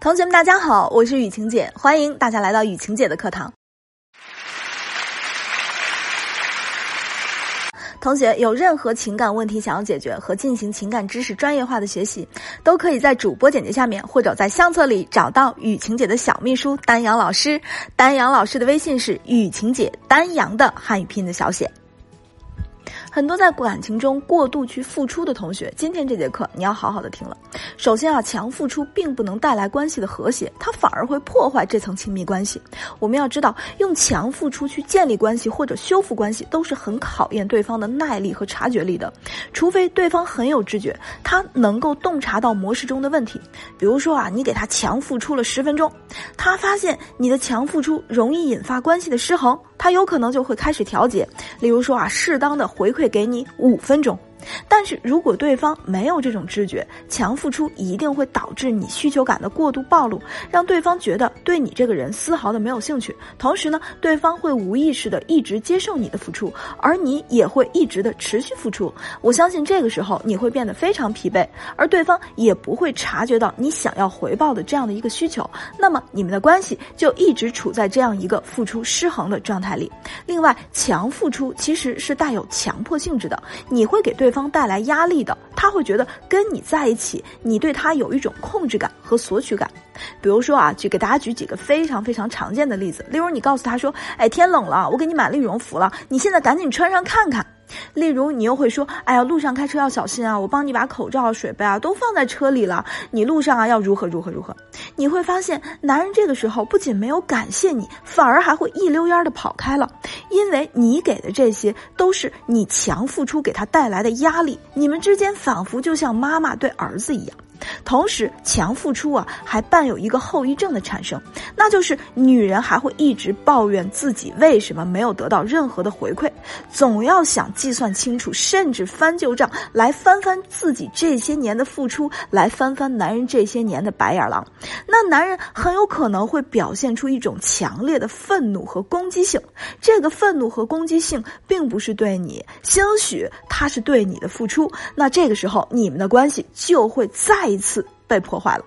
同学们大家好，我是雨晴姐，欢迎大家来到雨晴姐的课堂。同学有任何情感问题想要解决和进行情感知识专业化的学习，都可以在主播简介下面或者在相册里找到雨晴姐的小秘书丹阳老师。丹阳老师的微信是雨晴姐丹阳的汉语拼音的小写。很多在感情中过度去付出的同学，今天这节课你要好好的听了。首先啊，强付出并不能带来关系的和谐，它反而会破坏这层亲密关系。我们要知道，用强付出去建立关系或者修复关系，都是很考验对方的耐力和察觉力的。除非对方很有知觉，他能够洞察到模式中的问题。比如说啊，你给他强付出了10分钟，他发现你的强付出容易引发关系的失衡，他有可能就会开始调节。例如说啊，适当的回馈给你5分钟。但是如果对方没有这种知觉，强付出一定会导致你需求感的过度暴露，让对方觉得对你这个人丝毫的没有兴趣。同时呢，对方会无意识的一直接受你的付出，而你也会一直的持续付出。我相信这个时候你会变得非常疲惫，而对方也不会察觉到你想要回报的这样的一个需求，那么你们的关系就一直处在这样一个付出失衡的状态里。另外，强付出其实是带有强迫性质的，你会给对方带来压力的，他会觉得跟你在一起，你对他有一种控制感和索取感。比如说啊，给大家举几个非常常见的例子。例如你告诉他说，哎，天冷了，我给你买了羽绒服了，你现在赶紧穿上看看。例如你又会说，哎呀，路上开车要小心啊，我帮你把口罩、水杯啊都放在车里了，你路上啊要如何。你会发现，男人这个时候不仅没有感谢你，反而还会一溜烟的跑开了，因为你给的这些都是你强付出给他带来的压力，你们之间仿佛就像妈妈对儿子一样。同时，强付出啊还伴有一个后遗症的产生，那就是女人还会一直抱怨自己为什么没有得到任何的回馈，总要想计算清楚，甚至翻旧账，来翻翻自己这些年的付出，来翻翻男人这些年的白眼狼。那男人很有可能会表现出一种强烈的愤怒和攻击性，这个愤怒和攻击性并不是对你，兴许他是对你的付出，那这个时候你们的关系就会再一次被破坏了。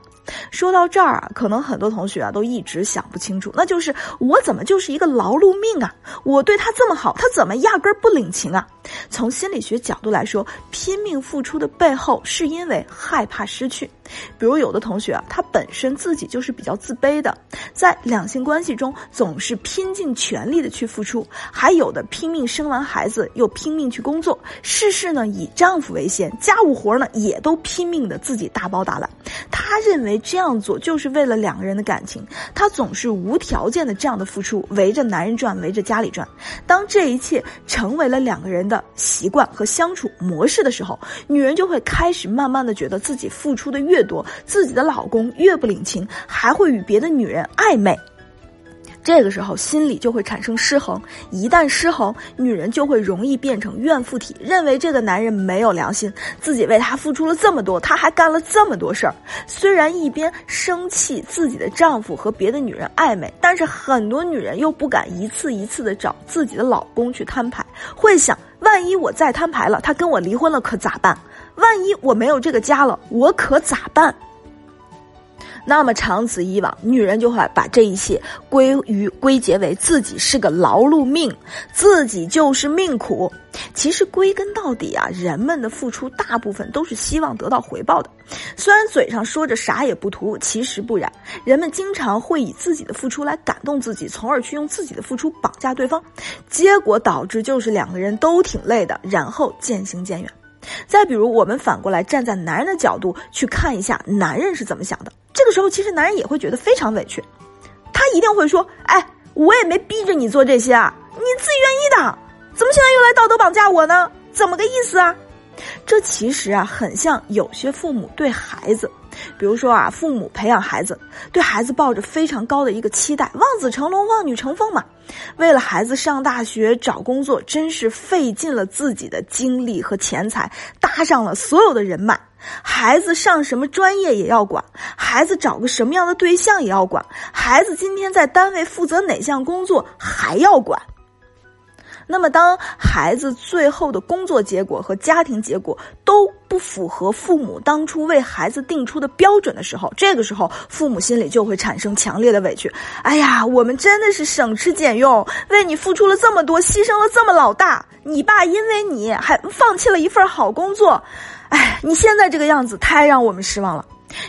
说到这儿啊，可能很多同学啊都一直想不清楚，那就是我怎么就是一个劳碌命啊，我对他这么好，他怎么压根儿不领情啊。从心理学角度来说，拼命付出的背后是因为害怕失去。比如有的同学啊，他本身自己就是比较自卑的，在两性关系中总是拼尽全力的去付出，还有的拼命生完孩子又拼命去工作，事事呢以丈夫为先，家务活呢也都拼命的自己大包大揽。他认为这样做就是为了两个人的感情，他总是无条件的这样的付出，围着男人转，围着家里转。当这一切成为了两个人的习惯和相处模式的时候，女人就会开始慢慢的觉得自己付出的越多，自己的老公越不领情，还会与别的女人暧昧。这个时候心理就会产生失衡，一旦失衡，女人就会容易变成怨妇体，认为这个男人没有良心，自己为他付出了这么多，他还干了这么多事儿。虽然一边生气自己的丈夫和别的女人暧昧，但是很多女人又不敢一次的找自己的老公去摊牌，会想，万一我再摊牌了，他跟我离婚了可咋办？万一我没有这个家了，我可咋办？那么长此以往，女人就会把这一切归结为自己是个劳碌命，自己就是命苦。其实归根到底啊，人们的付出大部分都是希望得到回报的，虽然嘴上说着啥也不图，其实不然。人们经常会以自己的付出来感动自己，从而去用自己的付出绑架对方，结果导致就是两个人都挺累的，然后渐行渐远。再比如，我们反过来站在男人的角度去看一下男人是怎么想的，这个时候其实男人也会觉得非常委屈，他一定会说，哎，我也没逼着你做这些啊，你自己愿意的，怎么现在又来道德绑架我呢？怎么个意思啊？这其实啊，很像有些父母对孩子，比如说啊，父母培养孩子，对孩子抱着非常高的一个期待，望子成龙，望女成凤嘛。为了孩子上大学、找工作，真是费尽了自己的精力和钱财，搭上了所有的人脉。孩子上什么专业也要管，孩子找个什么样的对象也要管，孩子今天在单位负责哪项工作还要管。那么当孩子最后的工作结果和家庭结果都不符合父母当初为孩子定出的标准的时候，这个时候父母心里就会产生强烈的委屈。哎呀，我们真的是省吃俭用，为你付出了这么多，牺牲了这么老大，你爸因为你还放弃了一份好工作，哎，你现在这个样子太让我们失望了。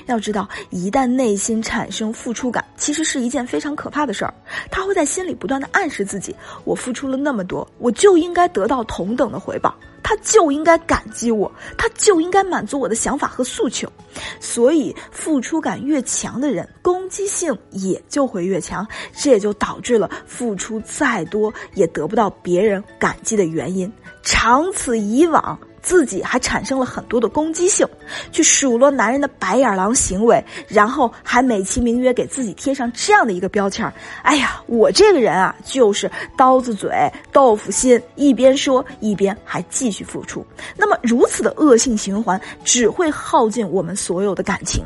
要知道，一旦内心产生付出感，其实是一件非常可怕的事儿。他会在心里不断地暗示自己，我付出了那么多，我就应该得到同等的回报，他就应该感激我，他就应该满足我的想法和诉求。所以付出感越强的人，攻击性也就会越强，这也就导致了付出再多也得不到别人感激的原因。长此以往，自己还产生了很多的攻击性，去数落男人的白眼狼行为，然后还美其名曰给自己贴上这样的一个标签，哎呀，我这个人啊，就是刀子嘴豆腐心，一边说一边还继续付出。那么如此的恶性循环只会耗尽我们所有的感情。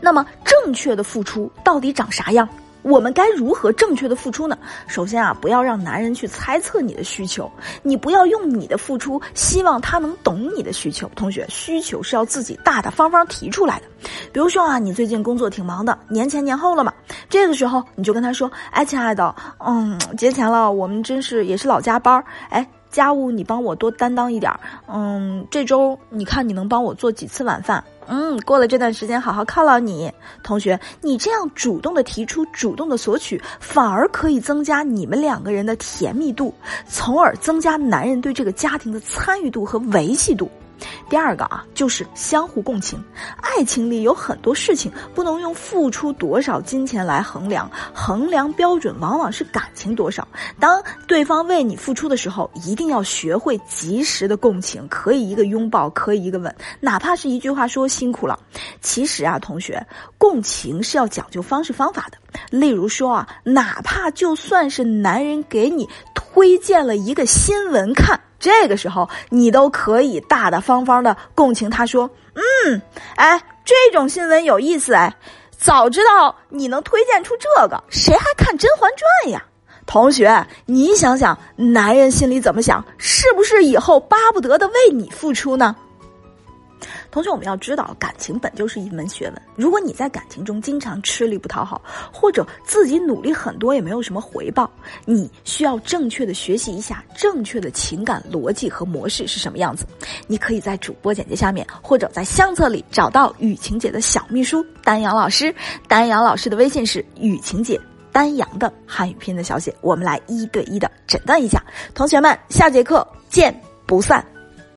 那么正确的付出到底长啥样？我们该如何正确的付出呢？首先啊，不要让男人去猜测你的需求，你不要用你的付出希望他能懂你的需求。同学，需求是要自己大大方方提出来的。比如说啊，你最近工作挺忙的，年前年后了嘛，这个时候你就跟他说，哎，亲爱的，节前了，我们真是也是老加班，哎，家务你帮我多担当一点，这周你看你能帮我做几次晚饭？过了这段时间好好犒劳你。同学，你这样主动的提出，主动的索取，反而可以增加你们两个人的甜蜜度，从而增加男人对这个家庭的参与度和维系度。第二个啊，就是相互共情。爱情里有很多事情不能用付出多少金钱来衡量，衡量标准往往是感情多少。当对方为你付出的时候，一定要学会及时的共情，可以一个拥抱，可以一个吻，哪怕是一句话说辛苦了。其实啊，同学，共情是要讲究方式方法的。例如说啊，哪怕就算是男人给你推荐了一个新闻看，这个时候你都可以大大方方的共情他，说哎，这种新闻有意思，哎，早知道你能推荐出这个，谁还看甄嬛传呀？同学，你想想男人心里怎么想，是不是以后巴不得的为你付出呢？同学，我们要知道，感情本就是一门学问。如果你在感情中经常吃力不讨好，或者自己努力很多也没有什么回报，你需要正确的学习一下正确的情感逻辑和模式是什么样子。你可以在主播简介下面，或者在相册里找到雨晴姐的小秘书丹阳老师，丹阳老师的微信是雨晴姐丹阳的汉语拼音的小写，我们来一对一的诊断一下。同学们，下节课见不散。